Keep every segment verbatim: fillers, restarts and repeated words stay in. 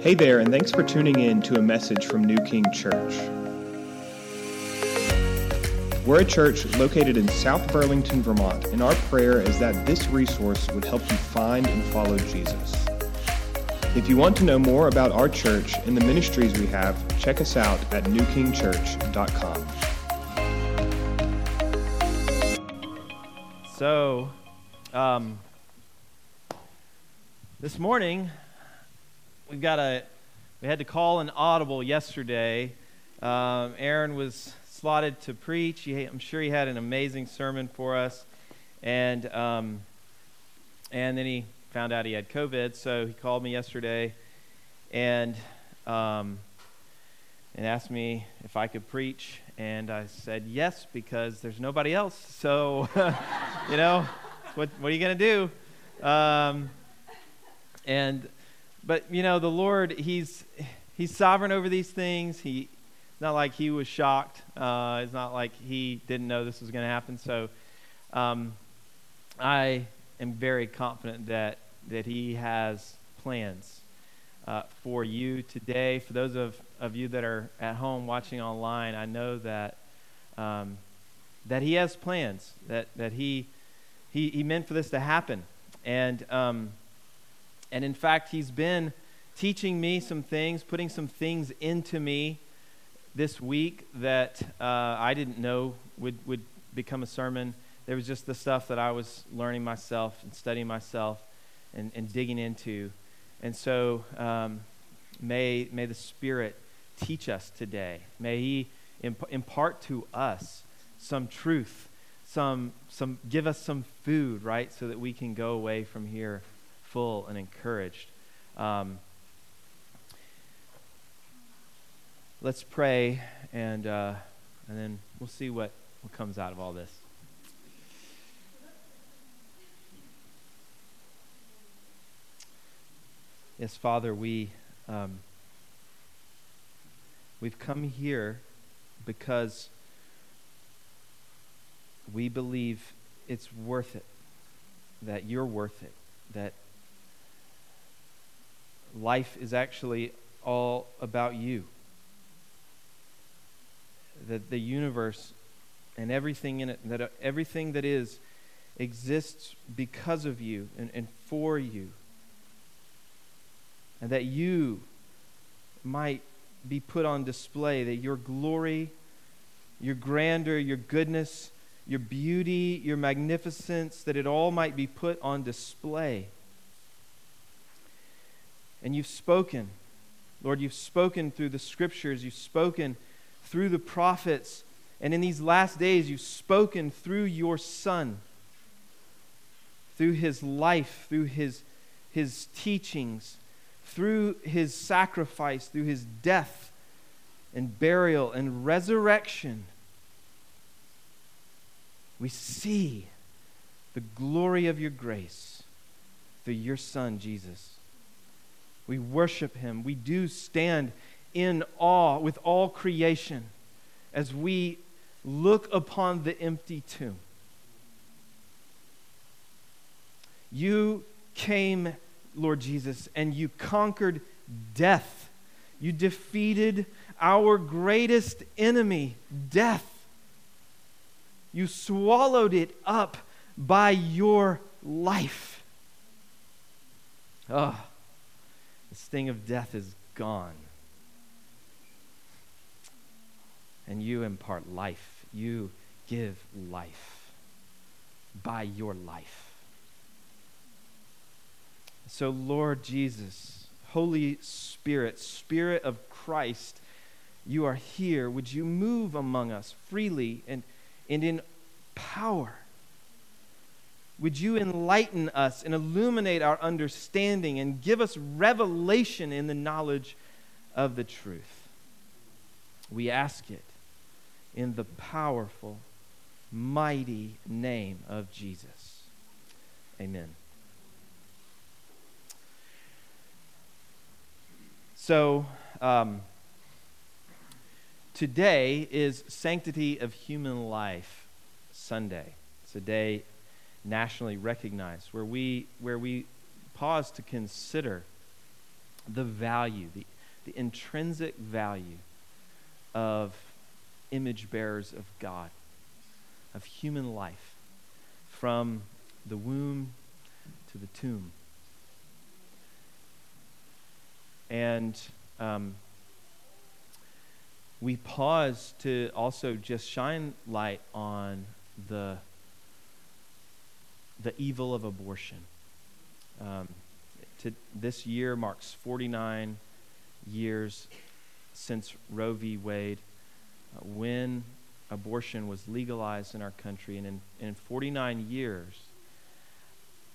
Hey there, and thanks for tuning in to a message from New King Church. We're a church located in South Burlington, Vermont, and our prayer is that this resource would help you find and follow Jesus. If you want to know more about our church and the ministries we have, check us out at new king church dot com. So, um, this morning, we've got a, we had to call an audible yesterday. Um, Aaron was slotted to preach. He, I'm sure he had an amazing sermon for us. And, um, and then he found out he had COVID, so he called me yesterday and, um, and asked me if I could preach. And I said yes, because there's nobody else. So, you know, what what are you going to do? Um, and, but, you know, the Lord, he's he's sovereign over these things. He, it's not like he was shocked. Uh, it's not like he didn't know this was going to happen. So um, I am very confident that, that he has plans uh, for you today. For those of of you that are at home watching online, I know that um, that he has plans, that that he he he meant for this to happen, and um, and in fact, he's been teaching me some things, putting some things into me this week that uh, I didn't know would would become a sermon. There was just the stuff that I was learning myself and studying myself and and digging into, and so um, may may the Spirit teach us today. May he impart to us some truth, some some give us some food, right, so that we can go away from here full and encouraged. Um, let's pray, and uh, and then we'll see what, what comes out of all this. Yes, Father, we... Um, We've come here because we believe it's worth it, that you're worth it, that life is actually all about you, that the universe and everything in it, that everything that is, exists because of you and, and for you, and that you might be put on display, that your glory, your grandeur, your goodness, your beauty, your magnificence, that it all might be put on display. And you've spoken, Lord, you've spoken through the scriptures, you've spoken through the prophets, and in these last days you've spoken through your Son, through his life, through his, his teachings, through his sacrifice, through his death and burial and resurrection. We see the glory of your grace through your Son, Jesus. We worship him. We do stand in awe with all creation as we look upon the empty tomb. You came, Lord Jesus, and you conquered death. You defeated our greatest enemy, death. You swallowed it up by your life. Oh, the sting of death is gone. And you impart life. You give life by your life. So, Lord Jesus, Holy Spirit, Spirit of Christ, you are here. Would you move among us freely and, and in power? Would you enlighten us and illuminate our understanding and give us revelation in the knowledge of the truth? We ask it in the powerful, mighty name of Jesus. Amen. So, um, today is Sanctity of Human Life Sunday. It's a day nationally recognized where we where we pause to consider the value, the, the intrinsic value of image bearers of God, of human life, from the womb to the tomb. And um, we pause to also just shine light on the the evil of abortion. Um, to, this year marks forty-nine years since Roe v. Wade, uh, when abortion was legalized in our country. And in, in forty-nine years,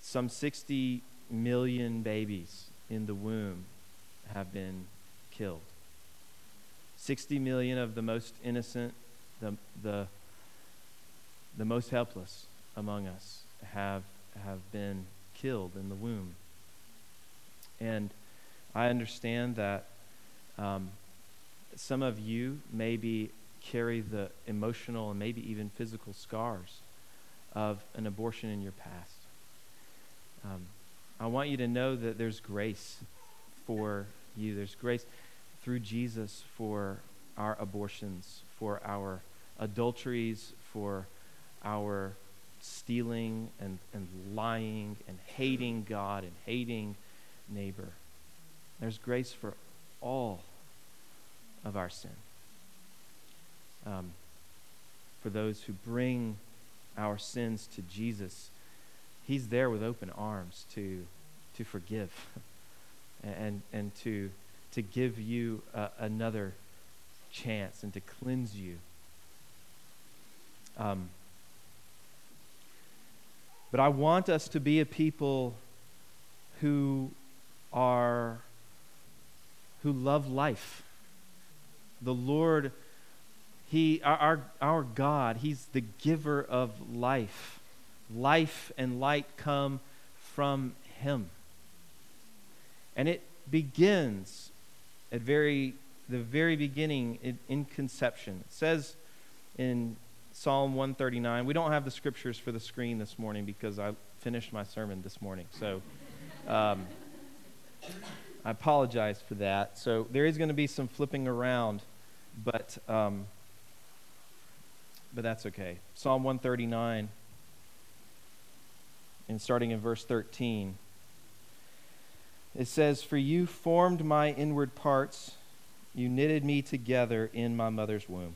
some sixty million babies in the womb have been killed. sixty million of the most innocent, the the the most helpless among us have have been killed in the womb. And I understand that um, some of you maybe carry the emotional and maybe even physical scars of an abortion in your past. Um, I want you to know that there's grace for you. There's grace through Jesus for our abortions, for our adulteries, for our stealing and, and lying and hating God and hating neighbor. There's grace for all of our sin. Um, for those who bring our sins to Jesus, He's there with open arms to to forgive. And and to to give you uh, another chance and to cleanse you. Um, but I want us to be a people who are who love life. The Lord, He our our God, He's the giver of life. Life and light come from Him. And it begins at very the very beginning in, in conception. It says in Psalm one thirty-nine, we don't have the scriptures for the screen this morning because I finished my sermon this morning. So um, I apologize for that. So there is going to be some flipping around, but um, but that's okay. Psalm one thirty-nine, and starting in verse thirteen. It says, "For you formed my inward parts, you knitted me together in my mother's womb.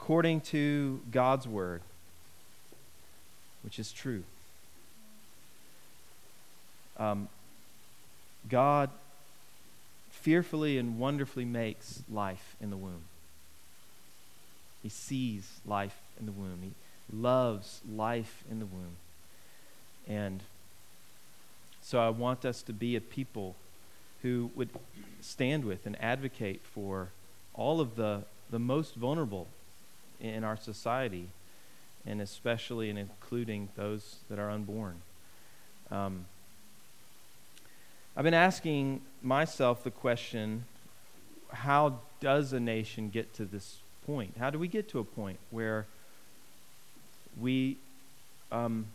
According to God's word, which is true, um, God fearfully and wonderfully makes life in the womb. He sees life in the womb. He loves life in the womb. And so I want us to be a people who would stand with and advocate for all of the, the most vulnerable in our society, and especially and including those that are unborn. Um, I've been asking myself the question, how does a nation get to this point? How do we get to a point where we... Um,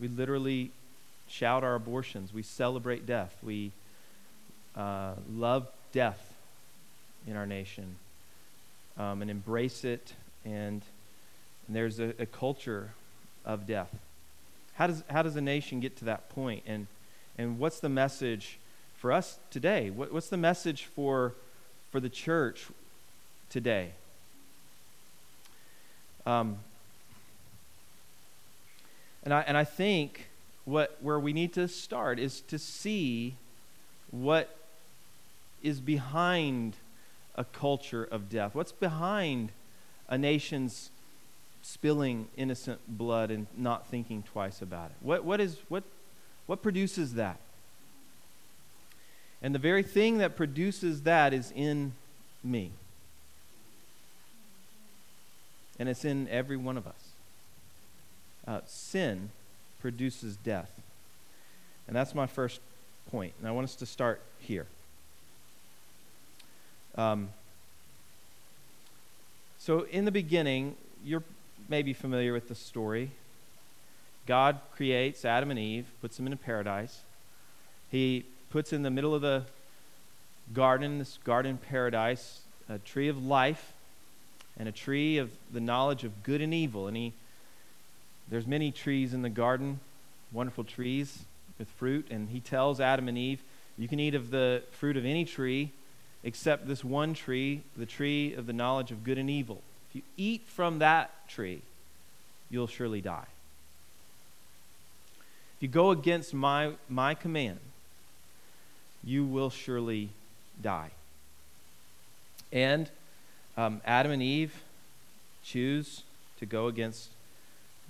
We literally shout our abortions. We celebrate death. We uh, love death in our nation um, and embrace it. And, and there's a, a culture of death. How does how does a nation get to that point? And and what's the message for us today? What, what's the message for for the church today? Um. And I and I think what where we need to start is to see what is behind a culture of death. What's behind a nation's spilling innocent blood and not thinking twice about it? What what is what What produces that? And the very thing that produces that is in me. And it's in every one of us. Uh, sin produces death. And that's my first point. And I want us to start here. Um, so in the beginning, you're maybe familiar with the story. God creates Adam and Eve, puts them in a paradise. He puts in the middle of the garden, this garden paradise, a tree of life and a tree of the knowledge of good and evil. And he, there's many trees in the garden, wonderful trees with fruit. And he tells Adam and Eve, you can eat of the fruit of any tree except this one tree, the tree of the knowledge of good and evil. If you eat from that tree, you'll surely die. If you go against my, my command, you will surely die. And um, Adam and Eve choose to go against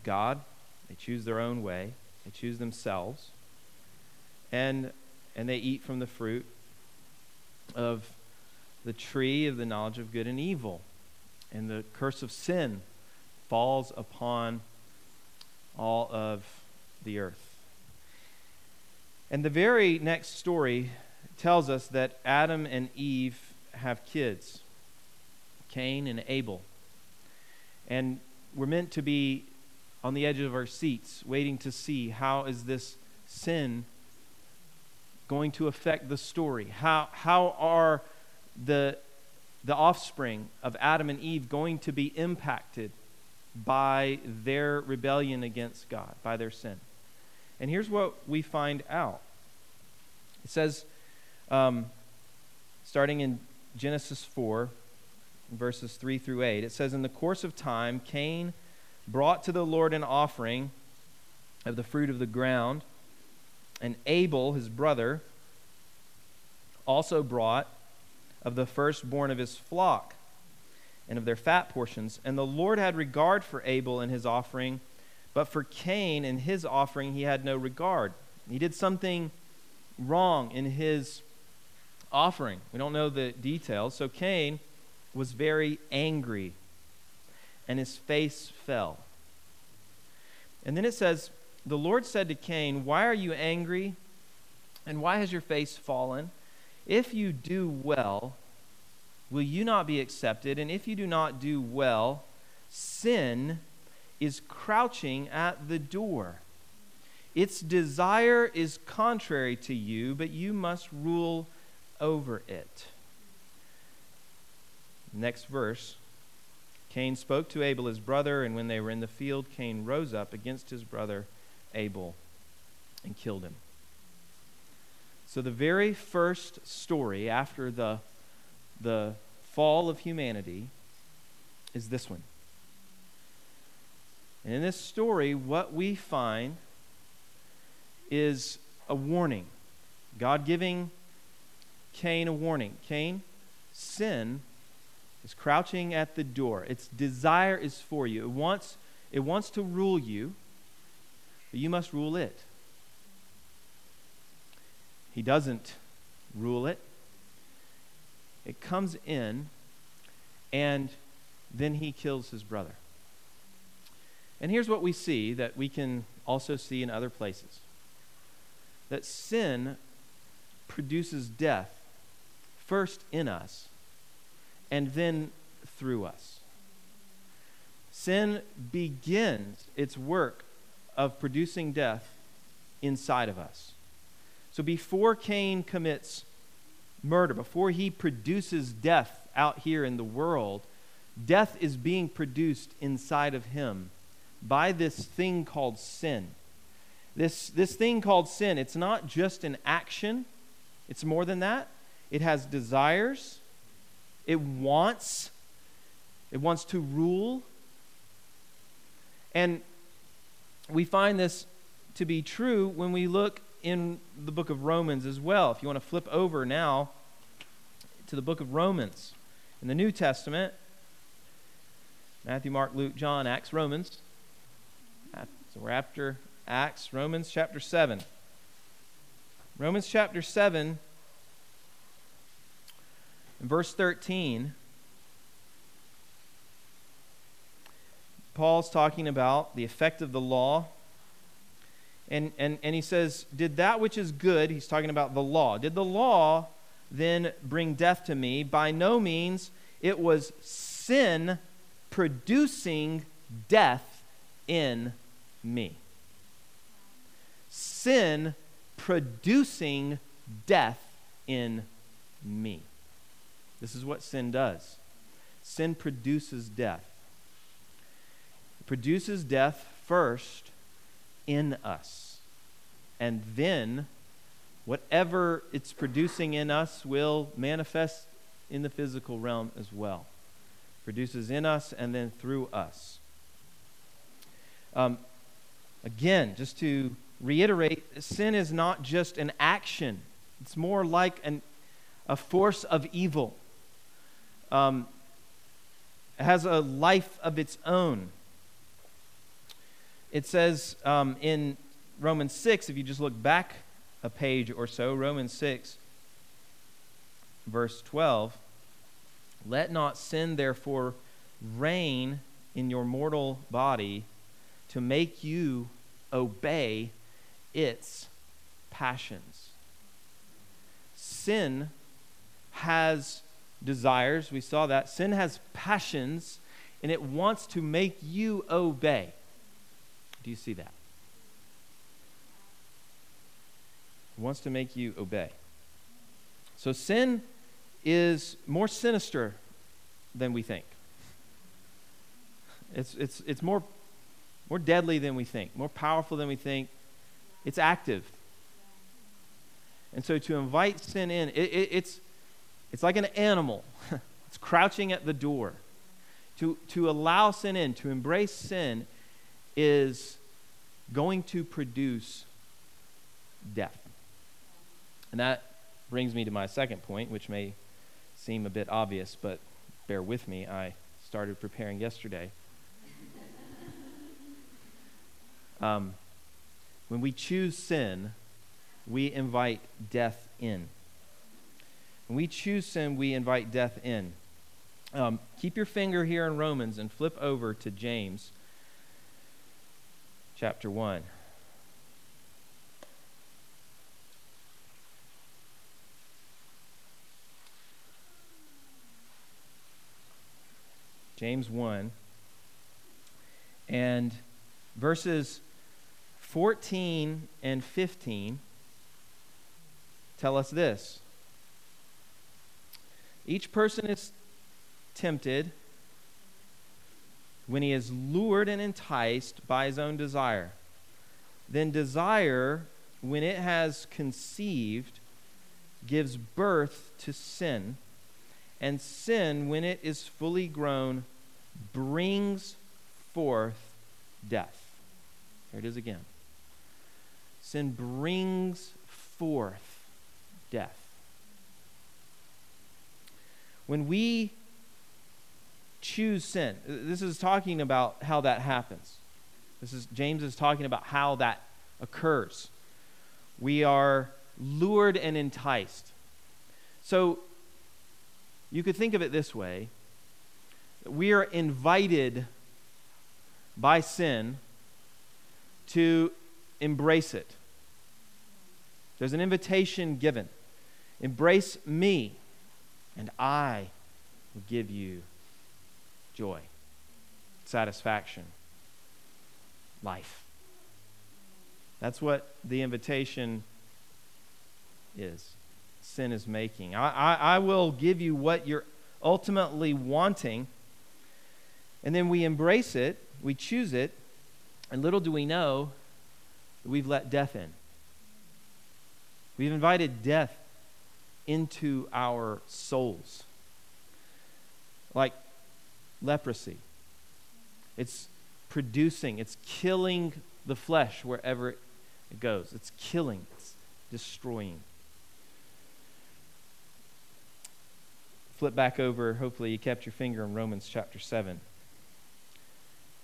God. They choose their own way. They choose themselves. And, and they eat from the fruit of the tree of the knowledge of good and evil. And the curse of sin falls upon all of the earth. And the very next story tells us that Adam and Eve have kids, Cain and Abel. And we're meant to be on the edge of our seats, waiting to see how is this sin going to affect the story? How how are the, the offspring of Adam and Eve going to be impacted by their rebellion against God, by their sin? And here's what we find out. It says, um, starting in Genesis four, verses three through eight, it says, in the course of time, Cain brought to the Lord an offering of the fruit of the ground, and Abel, his brother, also brought of the firstborn of his flock and of their fat portions. And the Lord had regard for Abel and his offering, but for Cain and his offering, he had no regard. He did something wrong in his offering. We don't know the details. So Cain was very angry, and his face fell. And then it says, the Lord said to Cain, why are you angry, and why has your face fallen? If you do well, will you not be accepted? And if you do not do well, sin is crouching at the door. Its desire is contrary to you, but you must rule over it. Next verse. Cain spoke to Abel, his brother, and when they were in the field, Cain rose up against his brother Abel and killed him. So the very first story after the, the fall of humanity is this one. And in this story, what we find is a warning. God giving Cain a warning. Cain, sin is crouching at the door. Its desire is for you. It wants, it wants to rule you, but you must rule it. He doesn't rule it. It comes in, and then he kills his brother. And here's what we see that we can also see in other places. That sin produces death first in us and then through us. Sin begins its work of producing death inside of us. So before Cain commits murder, before he produces death out here in the world, death is being produced inside of him by this thing called sin. This, this thing called sin, it's not just an action. It's more than that. It has desires. It wants. It wants to rule. And we find this to be true when we look in the book of Romans as well. If you want to flip over now to the book of Romans. In the New Testament, Matthew, Mark, Luke, John, Acts, Romans. So we're after Acts, Romans chapter seven. Romans chapter seven, verse thirteen, Paul's talking about the effect of the law. And, and, and he says, did that which is good, he's talking about the law, did the law then bring death to me? By no means. It was sin producing death in me. Sin producing death in me. This is what sin does. Sin produces death. It produces death first in us. And then whatever it's producing in us will manifest in the physical realm as well. It produces in us and then through us. Um, again, just to reiterate, sin is not just an action. It's more like an, a force of evil. Um, it has a life of its own. It says um, in Romans six, if you just look back a page or so, Romans six, verse twelve, let not sin therefore reign in your mortal body to make you obey its passions. Sin has desires. We saw that. Sin has passions, and it wants to make you obey. Do you see that? It wants to make you obey. So sin is more sinister than we think. It's it's it's more more deadly than we think, more powerful than we think. It's active. And so to invite sin in, it, it, it's it's like an animal. It's crouching at the door. To to allow sin in, to embrace sin, is going to produce death. And that brings me to my second point, which may seem a bit obvious, but bear with me. I started preparing yesterday. Um, when we choose sin, we invite death in. When we choose sin, we invite death in. Um, keep your finger here in Romans and flip over to James chapter one. James one, and verses fourteen and fifteen tell us this. Each person is tempted when he is lured and enticed by his own desire. Then desire, when it has conceived, gives birth to sin. And sin, when it is fully grown, brings forth death. Here it is again. Sin brings forth death. When we choose sin, this is talking about how that happens. This is James is talking about how that occurs. We are lured and enticed. So you could think of it this way. We are invited by sin to embrace it. There's an invitation given. Embrace me, and I will give you joy, satisfaction, life. That's what the invitation is. Sin is making. I, I, I will give you what you're ultimately wanting. And then we embrace it, we choose it, and little do we know that we've let death in. We've invited death into our souls. Like leprosy. It's producing, it's killing the flesh wherever it goes. It's killing, it's destroying. Flip back over. Hopefully you kept your finger in Romans chapter seven.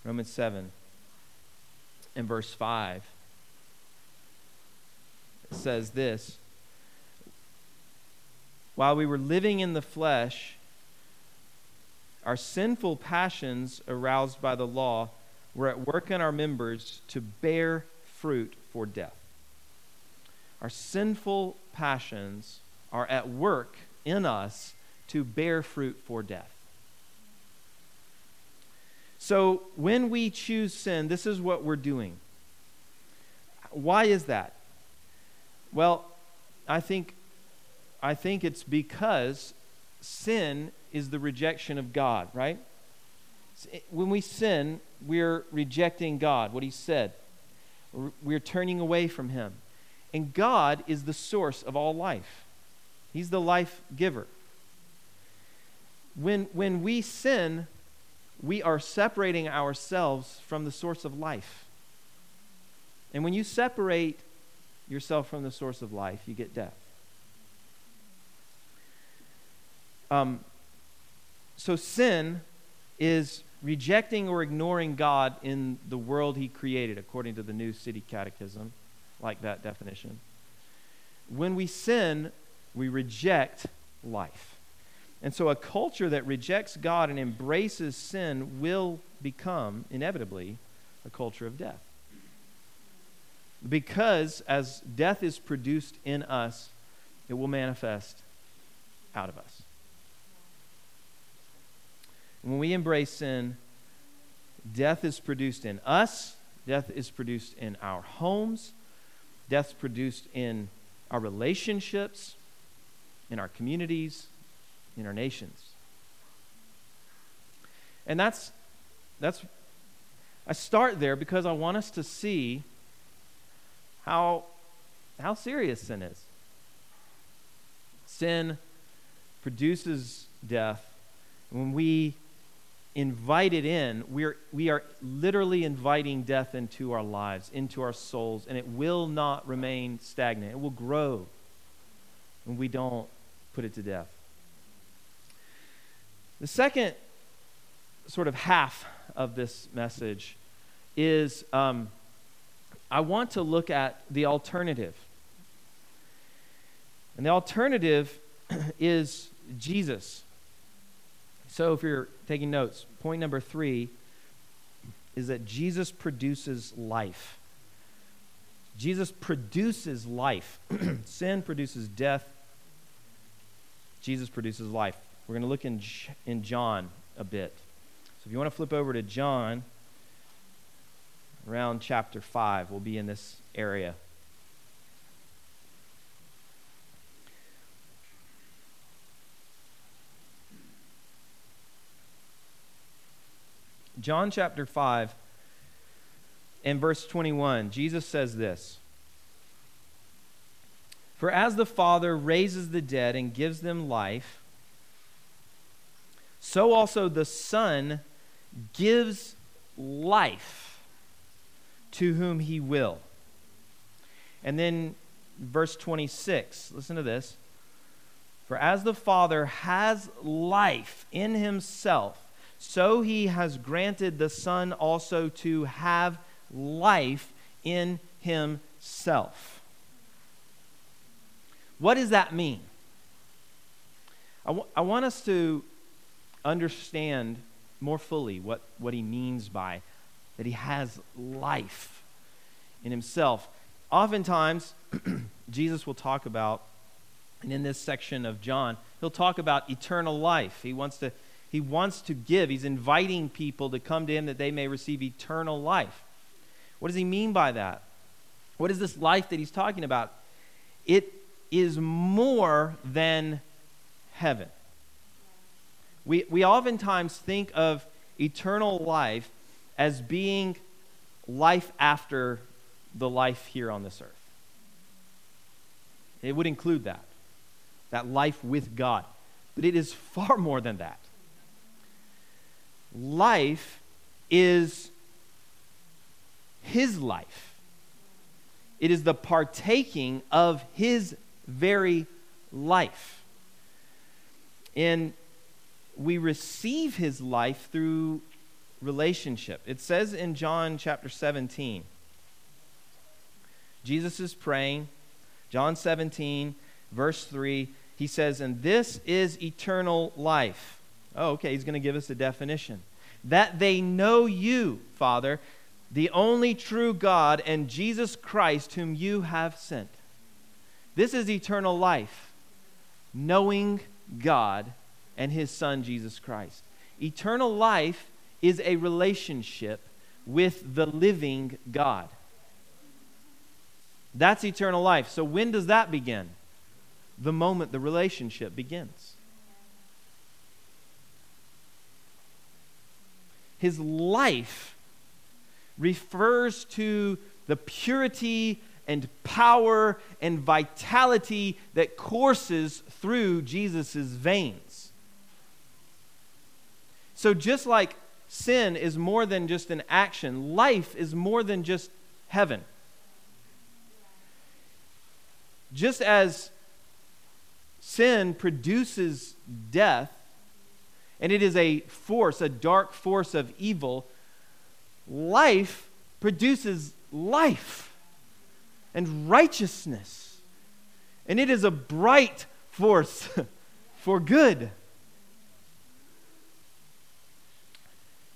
Romans seven and verse five. It says this. while we were living in the flesh, our sinful passions aroused by the law were at work in our members to bear fruit for death. Our sinful passions are at work in us to bear fruit for death. So when we choose sin, this is what we're doing. Why is that? Well, I think I think it's because sin is the rejection of God, right? When we sin, we're rejecting God, what he said. We're turning away from him. And God is the source of all life. He's the life giver. When, when we sin, we are separating ourselves from the source of life. And when you separate yourself from the source of life, you get death. Um, so sin is rejecting or ignoring God in the world he created, according to the New City Catechism, like that definition. When we sin, we reject life. And so a culture that rejects God and embraces sin will become, inevitably, a culture of death. Because as death is produced in us, it will manifest out of us. When we embrace sin, death is produced in us, death is produced in our homes, death's produced in our relationships, in our communities, in our nations. And that's, that's, I start there because I want us to see how, how serious sin is. Sin produces death. When we invite it in, we are, we are literally inviting death into our lives, into our souls, and it will not remain stagnant. It will grow when we don't put it to death. The second sort of half of this message is um, I want to look at the alternative. And the alternative is Jesus. So if you're taking notes, point number three is that Jesus produces life. Jesus produces life. Sin produces death. Jesus produces life. We're going to look in, in John a bit. So if you want to flip over to John, around chapter five, we'll be in this area. John chapter five and verse twenty-one, Jesus says this: "For as the Father raises the dead and gives them life, so also the Son gives life to whom he will." And then verse twenty-six, listen to this. "For as the Father has life in himself, so he has granted the Son also to have life in himself." What does that mean? I, w- I want us to understand more fully what, what he means by that he has life in himself. Oftentimes, Jesus will talk about, and in this section of John, he'll talk about eternal life. He wants to, he wants to give. He's inviting people to come to him that they may receive eternal life. What does he mean by that? What is this life that he's talking about? It is more than heaven. We we oftentimes think of eternal life as being life after the life here on this earth. It would include that, that life with God. But it is far more than that. Life is his life. It is the partaking of his very life. And we receive his life through relationship. It says in John chapter seventeen, Jesus is praying, John seventeen, verse three, He says, and this is eternal life. Oh, okay, he's going to give us a definition. That they know you, Father, the only true God, and Jesus Christ, whom you have sent. This is eternal life, knowing God and his Son, Jesus Christ. Eternal life is a relationship with the living God. That's eternal life. So when does that begin? The moment the relationship begins. His life refers to the purity and power and vitality that courses through Jesus' veins. So just like sin is more than just an action, life is more than just heaven. Just as sin produces death, and it is a force, a dark force of evil, life produces life and righteousness. And it is a bright force for good.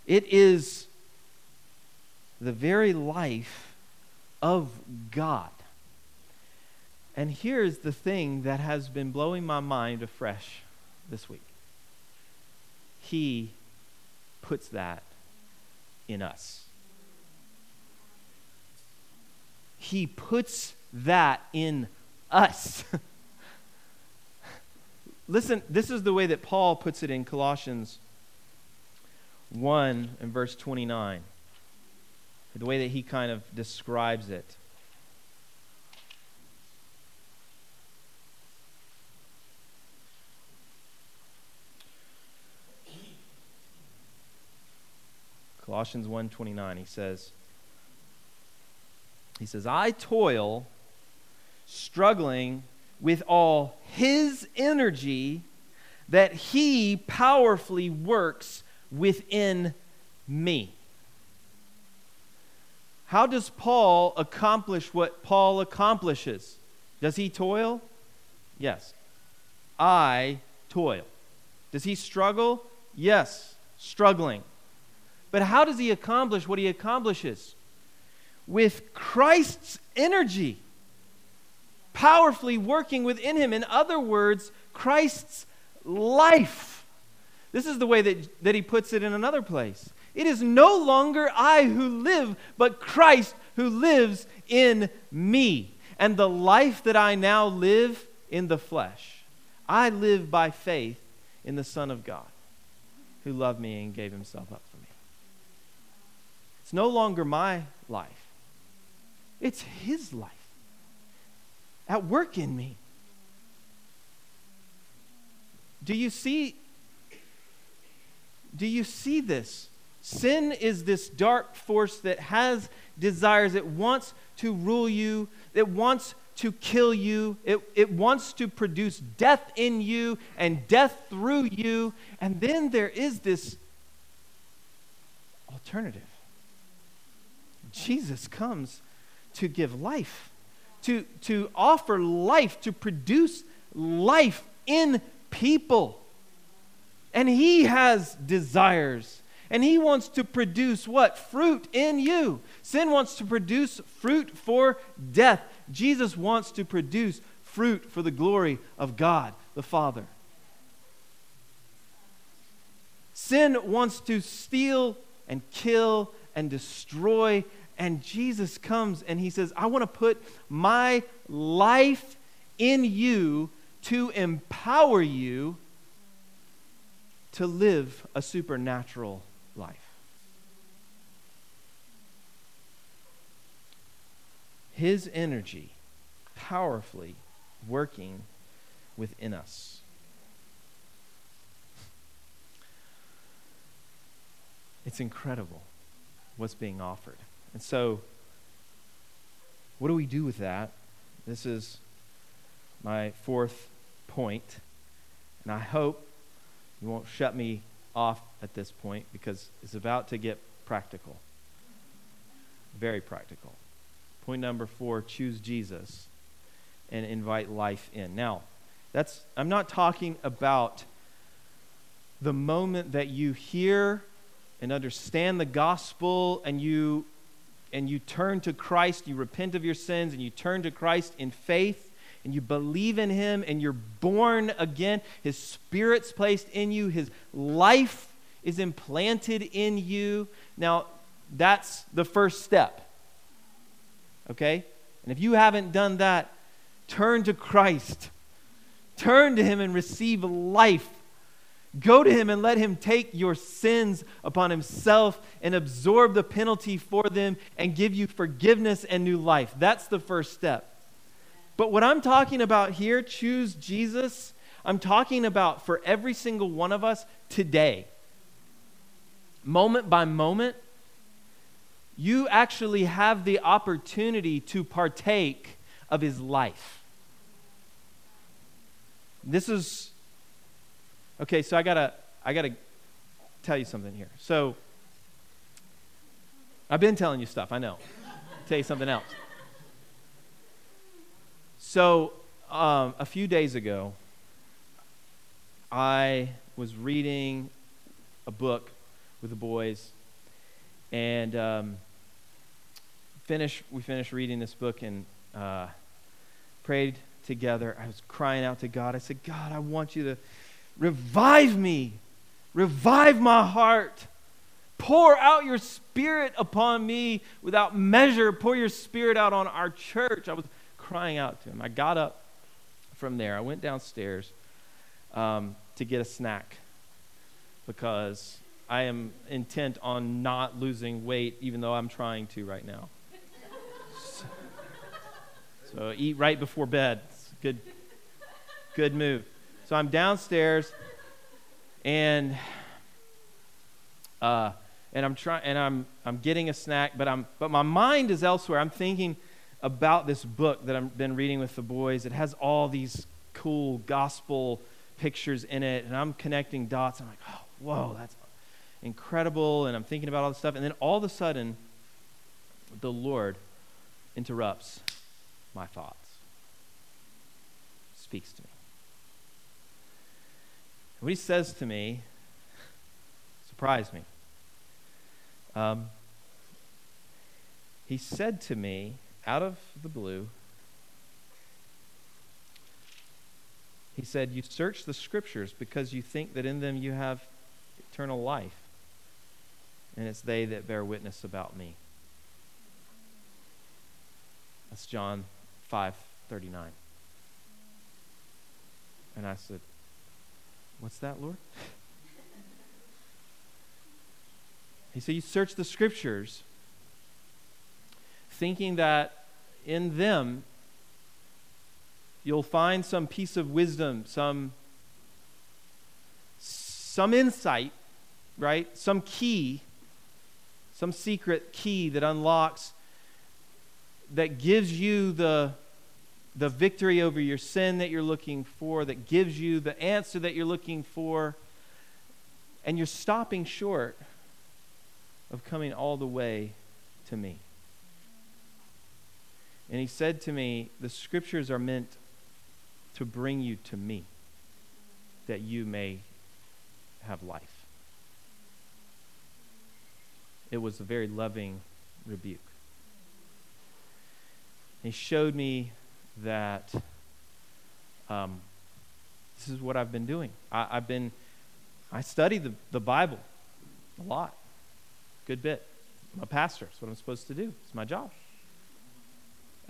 It is the very life of God. And here's the thing that has been blowing my mind afresh this week. He puts that in us. He puts that in us. Listen, this is the way that Paul puts it in Colossians one and verse twenty-nine. The way that he kind of describes it. Colossians one twenty-nine, he says, he says, I toil, struggling with all his energy that he powerfully works within me. How does Paul accomplish what Paul accomplishes? Does he toil? Yes. I toil. Does he struggle? Yes. Struggling. But how does he accomplish what he accomplishes? With Christ's energy powerfully working within him. In other words, Christ's life. This is the way that, that he puts it in another place. It is no longer I who live, but Christ who lives in me. And the life that I now live in the flesh, I live by faith in the Son of God, who loved me and gave himself up for me. It's no longer my life. It's his life at work in me. Do you see? Do you see this? Sin is this dark force that has desires. It wants to rule you. It wants to kill you. It, it wants to produce death in you and death through you. And then there is this alternative. Jesus comes to give life, to, to offer life, to produce life in people. And he has desires. And he wants to produce what? Fruit in you. Sin wants to produce fruit for death. Jesus wants to produce fruit for the glory of God the Father. Sin wants to steal and kill and destroy. And Jesus comes and he says, I want to put my life in you to empower you to live a supernatural life. His energy powerfully working within us. It's incredible what's being offered. And so, what do we do with that? This is my fourth point, and I hope you won't shut me off at this point because it's about to get practical. Very practical. Point number four, choose Jesus and invite life in. Now, That's, I'm not talking about the moment that you hear and understand the gospel and you and you turn to Christ, you repent of your sins, and you turn to Christ in faith, and you believe in him, and you're born again. His Spirit's placed in you. His life is implanted in you. Now, that's the first step, okay? And if you haven't done that, turn to Christ. Turn to him and receive life. Go to him and let him take your sins upon himself and absorb the penalty for them and give you forgiveness and new life. That's the first step. But what I'm talking about here, choose Jesus, I'm talking about for every single one of us today. Moment by moment, you actually have the opportunity to partake of his life. This is... Okay, so I gotta, I gotta tell you something here. So, I've been telling you stuff, I know. I'll tell you something else. So, um, a few days ago, I was reading a book with the boys, and um, finished, we finished reading this book and uh, prayed together. I was crying out to God. I said, God, I want you to revive me, revive my heart, pour out your Spirit upon me without measure, pour your Spirit out on our church. I was crying out to him. I got up from there. I went downstairs um, to get a snack because I am intent on not losing weight, even though I'm trying to right now. So, so eat right before bed. It's a good, good move. So I'm downstairs, and uh, and I'm trying, and I'm I'm getting a snack, but I'm but my mind is elsewhere. I'm thinking about this book that I've been reading with the boys. It has all these cool gospel pictures in it, and I'm connecting dots. I'm like, oh, whoa, that's incredible, and I'm thinking about all this stuff, and then all of a sudden, the Lord interrupts my thoughts, speaks to me. What he says to me surprised me. Um, he said to me, out of the blue, he said, you search the Scriptures because you think that in them you have eternal life, and it's they that bear witness about me. That's John five thirty-nine. And I said, what's that, Lord? He said, you search the Scriptures thinking that in them you'll find some piece of wisdom, some, some insight, right? Some key, some secret key that unlocks, that gives you the the victory over your sin that you're looking for, that gives you the answer that you're looking for, and you're stopping short of coming all the way to me. And he said to me, the Scriptures are meant to bring you to me, that you may have life. It was a very loving rebuke. He showed me that um, this is what I've been doing. I, I've been, I study the, the Bible a lot, good bit. I'm a pastor. It's what I'm supposed to do. It's my job.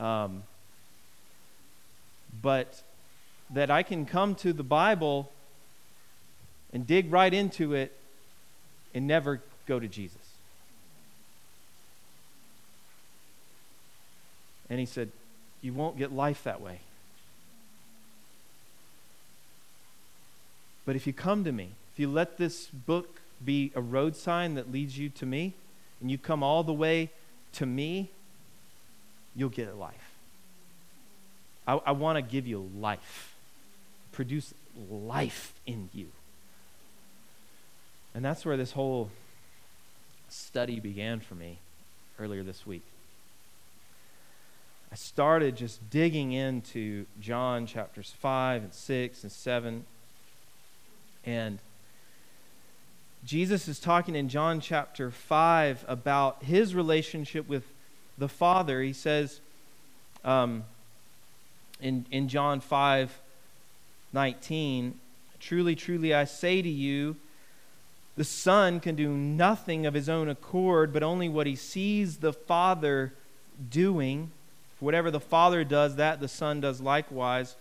Um, but that I can come to the Bible and dig right into it and never go to Jesus. And he said, you won't get life that way. But if you come to me, if you let this book be a road sign that leads you to me, and you come all the way to me, you'll get life. I, I want to give you life. Produce life in you. And that's where this whole study began for me earlier this week. I started just digging into John chapters five and six and seven. And Jesus is talking in John chapter five about his relationship with the Father. He says um, in, in John five nineteen, "Truly, truly, I say to you, the Son can do nothing of his own accord, but only what he sees the Father doing. Whatever the Father does, that the Son does likewise.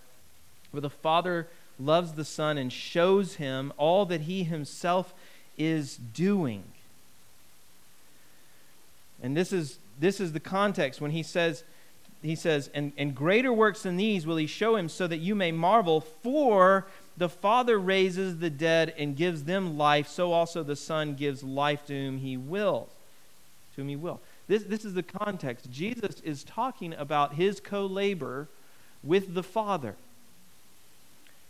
For the Father loves the Son and shows him all that he himself is doing." And this is this is the context when he says, he says, and, and greater works than these will he show him, so that you may marvel. For the Father raises the dead and gives them life, so also the Son gives life to whom he will. To whom he will. This, this is the context. Jesus is talking about his co-labor with the Father.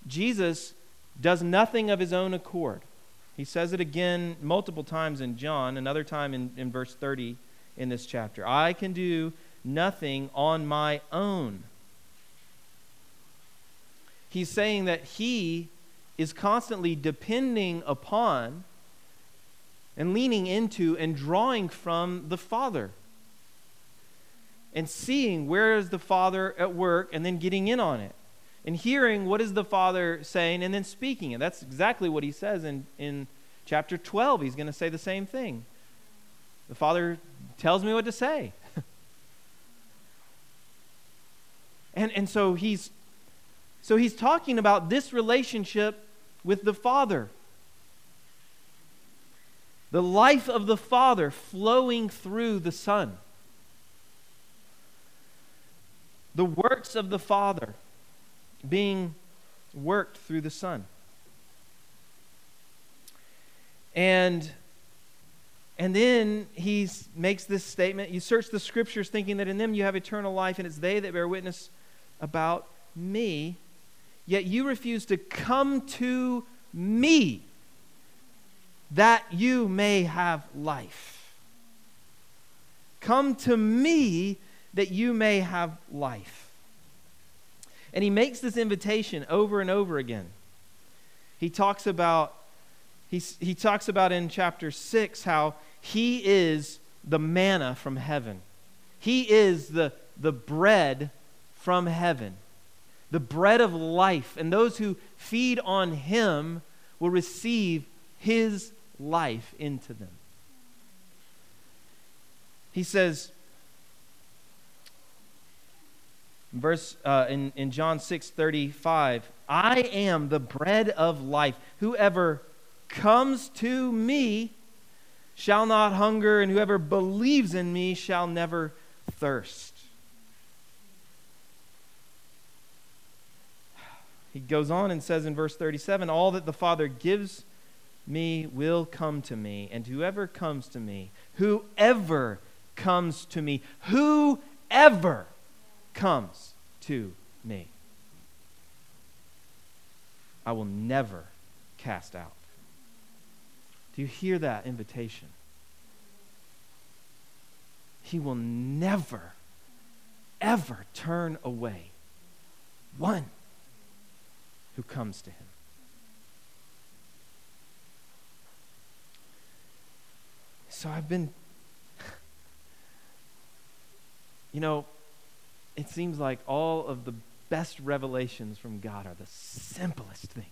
Jesus does nothing of his own accord. He says it again multiple times in John, another time in, in verse thirty in this chapter. "I can do nothing on my own." He's saying that he is constantly depending upon and leaning into and drawing from the Father and seeing where is the Father at work and then getting in on it and hearing what is the Father saying and then speaking it. That's exactly what he says in, in chapter twelve. He's going to say the same thing. The Father tells me what to say. and and so he's so he's talking about this relationship with the Father. The life of the Father flowing through the Son. The works of the Father being worked through the Son. And, and then he makes this statement, "You search the Scriptures thinking that in them you have eternal life, and it's they that bear witness about me, yet you refuse to come to me, that you may have life." Come to me that you may have life. And he makes this invitation over and over again. He talks about, he, he talks about in chapter six how he is the manna from heaven. He is the, the bread from heaven, the bread of life. And those who feed on him will receive his life into them. He says, verse uh, in in John six thirty-five, "I am the bread of life. Whoever comes to me shall not hunger, and whoever believes in me shall never thirst." He goes on and says in verse thirty-seven, "All that the Father gives me will come to me, and whoever comes to me, whoever comes to me, whoever comes to me, I will never cast out." Do you hear that invitation? He will never, ever turn away one who comes to him. So I've been, you know, it seems like all of the best revelations from God are the simplest things.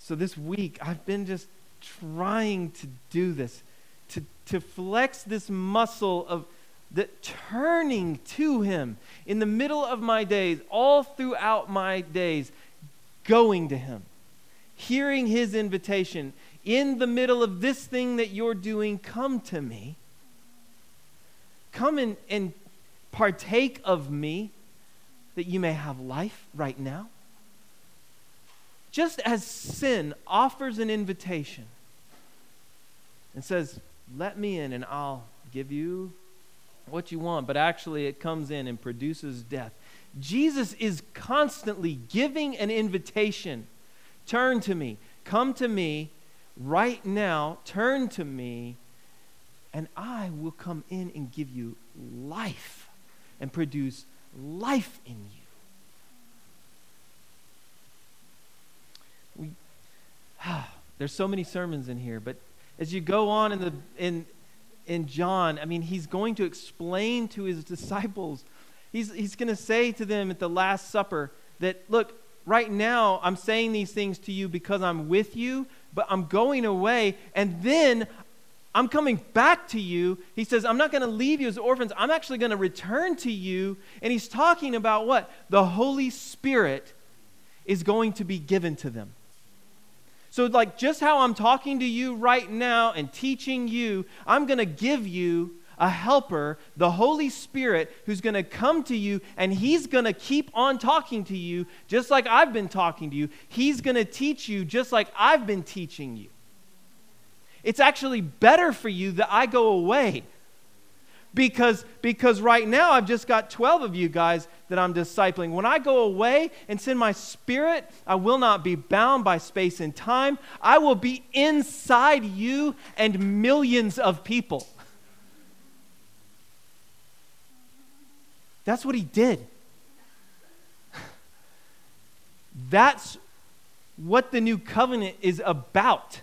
So this week, I've been just trying to do this, to, to flex this muscle of the turning to him in the middle of my days, all throughout my days, going to him, hearing his invitation. In the middle of this thing that you're doing, come to me. Come and, and partake of me that you may have life right now. Just as sin offers an invitation and says, "Let me in and I'll give you what you want," but actually it comes in and produces death. Jesus is constantly giving an invitation. Turn to me. Come to me. Right now, turn to me and I will come in and give you life and produce life in you. We, ah, there's so many sermons in here, but as you go on in the in in John, I mean, he's going to explain to his disciples. He's he's going to say to them at the Last Supper that, look, right now I'm saying these things to you because I'm with you, but I'm going away, and then I'm coming back to you. He says, I'm not going to leave you as orphans. I'm actually going to return to you. And he's talking about what? The Holy Spirit is going to be given to them. So like just how I'm talking to you right now and teaching you, I'm going to give you a helper, the Holy Spirit, who's going to come to you, and he's going to keep on talking to you just like I've been talking to you. He's going to teach you just like I've been teaching you. It's actually better for you that I go away because, because right now I've just got twelve of you guys that I'm discipling. When I go away and send my Spirit, I will not be bound by space and time. I will be inside you and millions of people. That's what he did. That's what the new covenant is about.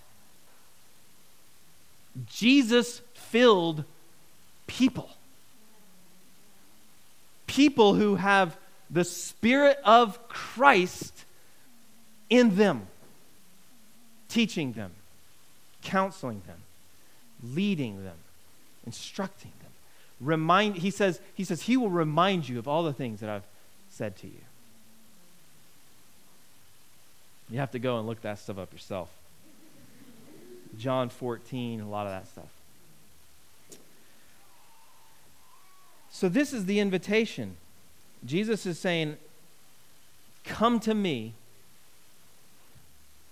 Jesus-filled people. People who have the Spirit of Christ in them, teaching them, counseling them, leading them, instructing them. Remind, he says, he says, he will remind you of all the things that I've said to you. You have to go and look that stuff up yourself. John fourteen, a lot of that stuff. So this is the invitation. Jesus is saying, come to me,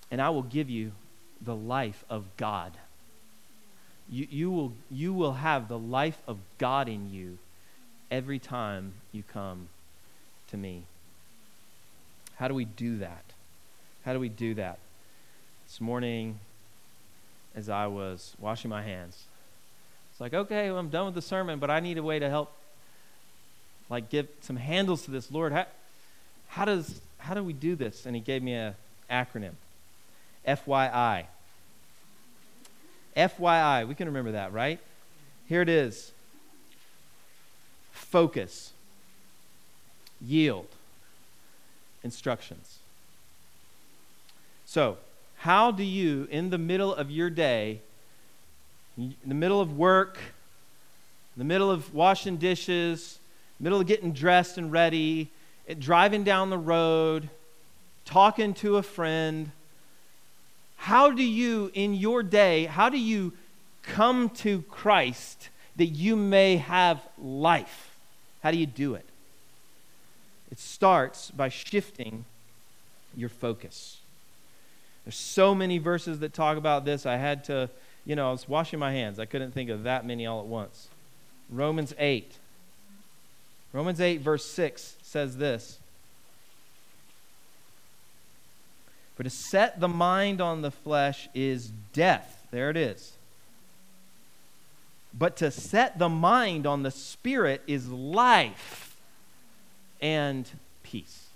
and I will give you the life of God. You, you will, you will have the life of God in you every time you come to me. How do we do that? How do we do that? This morning, as I was washing my hands, it's like, okay, well, I'm done with the sermon, but I need a way to help, like, give some handles to this. Lord, how, how does how do we do this? And he gave me an acronym, F Y I. F Y I, we can remember that, right? Here it is. Focus, yield, instructions. So, how do you, in the middle of your day, in the middle of work, in the middle of washing dishes, middle of getting dressed and ready, driving down the road, talking to a friend, how do you, in your day, how do you come to Christ that you may have life? How do you do it? It starts by shifting your focus. There's so many verses that talk about this. I had to, you know, I was washing my hands. I couldn't think of that many all at once. Romans eight. Romans eight, verse six says this. For to set the mind on the flesh is death. There it is. But to set the mind on the Spirit is life and peace.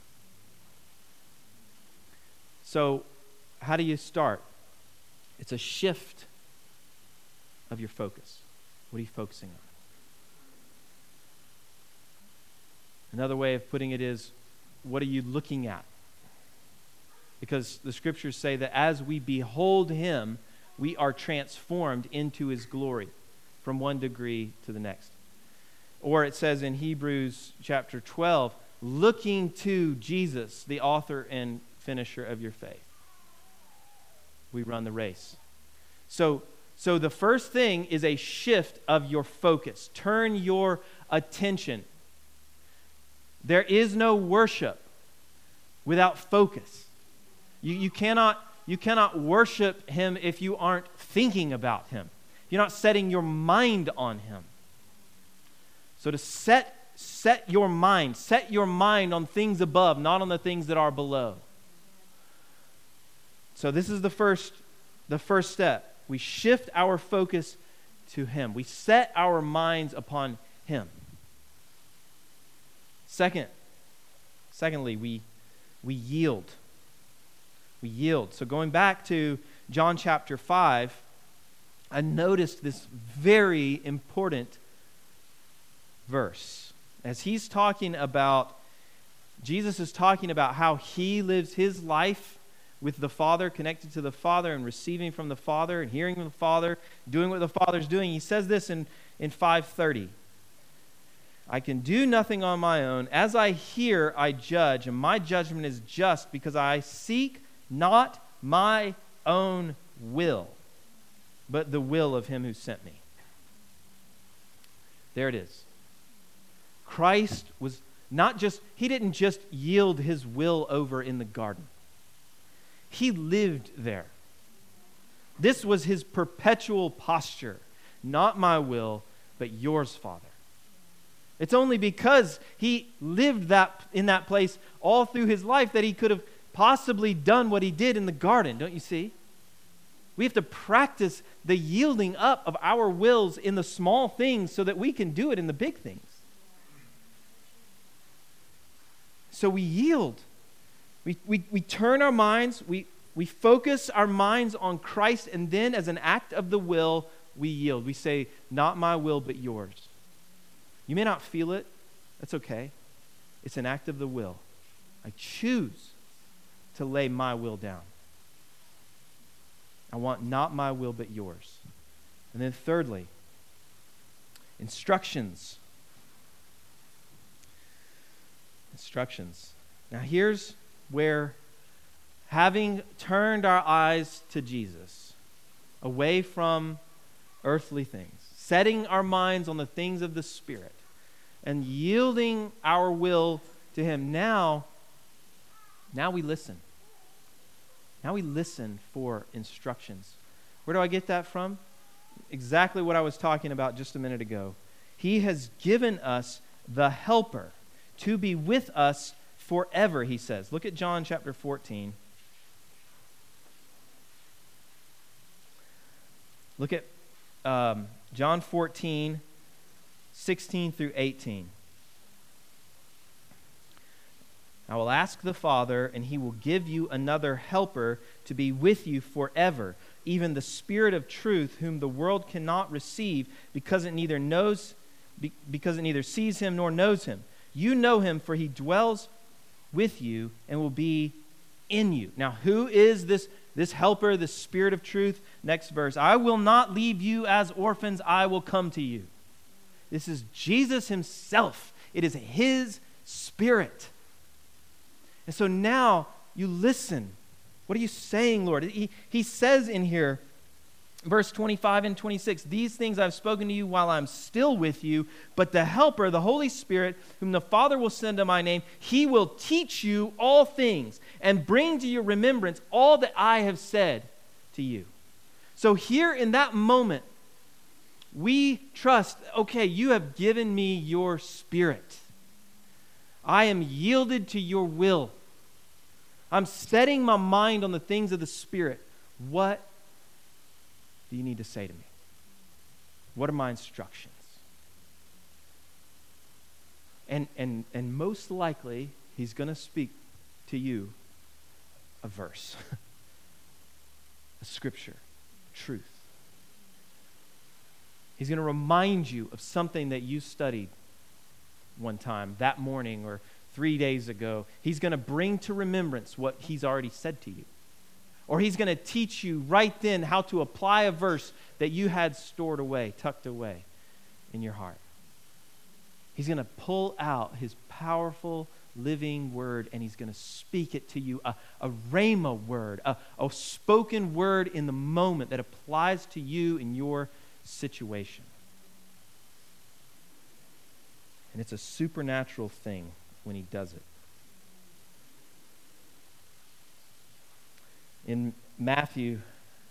So, how do you start? It's a shift of your focus. What are you focusing on? Another way of putting it is, what are you looking at? Because the scriptures say that as we behold him, we are transformed into his glory from one degree to the next. Or it says in Hebrews chapter twelve, looking to Jesus, the author and finisher of your faith, we run the race. So, so the first thing is a shift of your focus. Turn your attention. There is no worship without focus. You, you cannot, you cannot worship him if you aren't thinking about him. You're not setting your mind on him. So to set set your mind, set your mind on things above, not on the things that are below. So this is the first, the first step. We shift our focus to him. We set our minds upon him. Second, secondly, we we yield. We yield. So going back to John chapter five, I noticed this very important verse. As he's talking about, Jesus is talking about how he lives his life with the Father, connected to the Father and receiving from the Father and hearing from the Father, doing what the Father's doing. He says this in, in five thirty. I can do nothing on my own. As I hear, I judge, and my judgment is just because I seek not my own will, but the will of him who sent me. There it is. Christ was not just, he didn't just yield his will over in the garden. He lived there. This was his perpetual posture. Not my will, but yours, Father. It's only because he lived that in that place all through his life that he could have possibly done what he did in the garden, don't you see? We have to practice the yielding up of our wills in the small things so that we can do it in the big things. So we yield. We, we, we turn our minds, we, we focus our minds on Christ, and then as an act of the will, we yield. We say, not my will, but yours. You may not feel it. That's okay. It's an act of the will. I choose to lay my will down. I want not my will but yours. And then thirdly, instructions. Instructions. Now here's where, having turned our eyes to Jesus, away from earthly things, setting our minds on the things of the Spirit, and yielding our will to him, now, now we listen. Now we listen for instructions. Where do I get that from? Exactly what I was talking about just a minute ago. He has given us the helper to be with us forever, he says. Look at John chapter fourteen. Look at um, John fourteen, sixteen through eighteen. I will ask the Father, and he will give you another helper to be with you forever, even the Spirit of truth, whom the world cannot receive, because it neither knows, because it neither sees him nor knows him. You know him, for he dwells with you and will be in you. Now, who is this, this helper, this Spirit of truth? Next verse. I will not leave you as orphans. I will come to you. This is Jesus himself. It is his Spirit. And so now you listen. What are you saying, Lord? He, he says in here, verse twenty-five and twenty-six, these things I've spoken to you while I'm still with you, but the helper, the Holy Spirit, whom the Father will send in my name, he will teach you all things and bring to your remembrance all that I have said to you. So here in that moment, we trust, okay, you have given me your Spirit. I am yielded to your will. I'm setting my mind on the things of the Spirit. What do you need to say to me? What are my instructions? And and and most likely, he's going to speak to you a verse, a scripture, truth. He's going to remind you of something that you studied one time, that morning or three days ago. He's going to bring to remembrance what he's already said to you. Or he's going to teach you right then how to apply a verse that you had stored away, tucked away in your heart. He's going to pull out his powerful living word, and he's going to speak it to you, a, a rhema word, a, a spoken word in the moment that applies to you in your situation. And it's a supernatural thing when he does it. In Matthew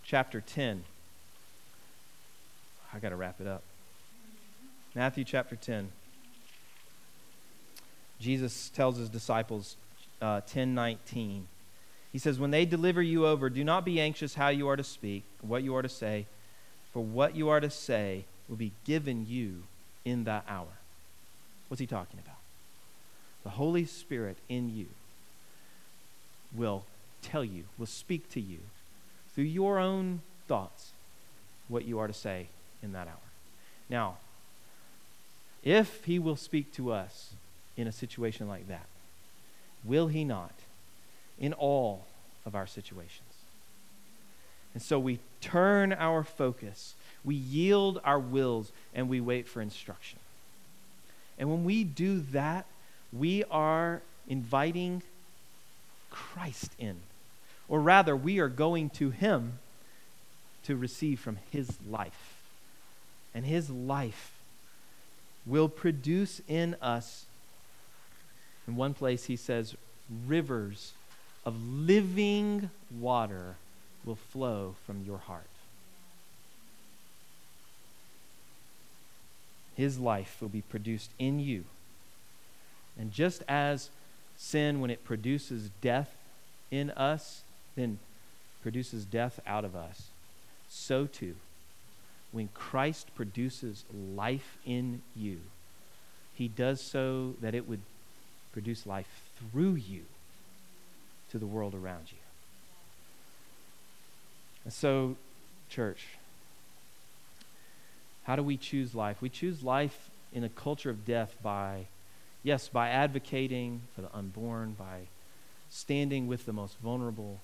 chapter ten, I got to wrap it up. Matthew chapter ten. Jesus tells his disciples, uh, ten nineteen. He says, when they deliver you over, do not be anxious how you are to speak, what you are to say, for what you are to say will be given you in that hour. What's he talking about? The Holy Spirit in you will tell you, will speak to you through your own thoughts what you are to say in that hour. Now, if he will speak to us in a situation like that, will he not in all of our situations? And so we turn our focus, we yield our wills, and we wait for instruction. And when we do that, we are inviting Christ in. Or rather, we are going to him to receive from his life. And his life will produce in us, in one place he says, rivers of living water will flow from your heart. His life will be produced in you. And just as sin, when it produces death in us, then produces death out of us, so too, when Christ produces life in you, he does so that it would produce life through you to the world around you. And so, church, how do we choose life? We choose life in a culture of death by, yes, by advocating for the unborn, by standing with the most vulnerable.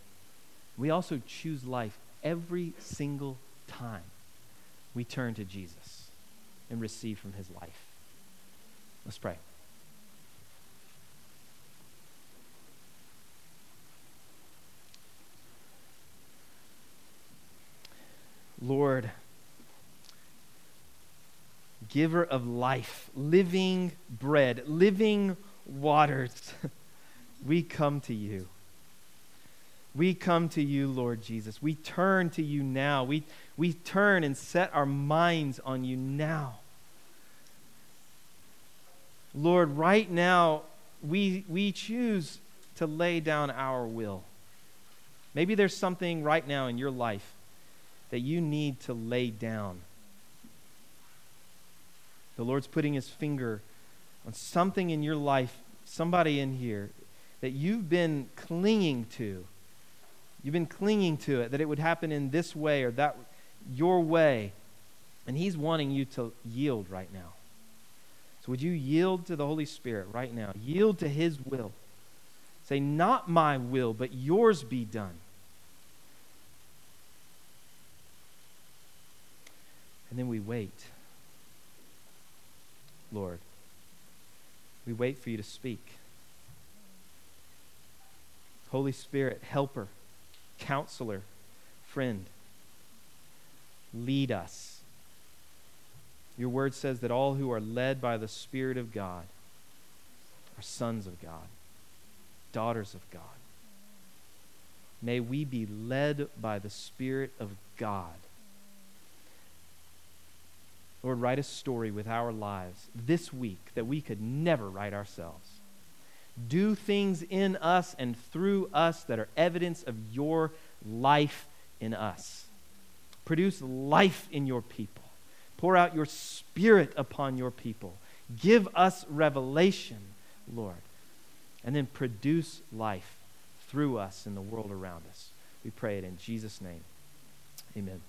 We also choose life every single time we turn to Jesus and receive from his life. Let's pray. Lord, giver of life, living bread, living waters, we come to you. We come to you, Lord Jesus. We turn to you now. We, we turn and set our minds on you now. Lord, right now, we, we choose to lay down our will. Maybe there's something right now in your life that you need to lay down. The Lord's putting his finger on something in your life, somebody in here, that you've been clinging to. You've been clinging to it, that it would happen in this way or that, your way. And he's wanting you to yield right now. So would you yield to the Holy Spirit right now? Yield to his will. Say, not my will, but yours be done. And then we wait. Lord, we wait for you to speak. Holy Spirit, helper, counselor, friend, lead us. Your word says that all who are led by the Spirit of God are sons of God, daughters of God. May we be led by the Spirit of God. Lord, write a story with our lives this week that we could never write ourselves. Do things in us and through us that are evidence of your life in us. Produce life in your people. Pour out your Spirit upon your people. Give us revelation, Lord. And then produce life through us in the world around us. We pray it in Jesus' name. Amen.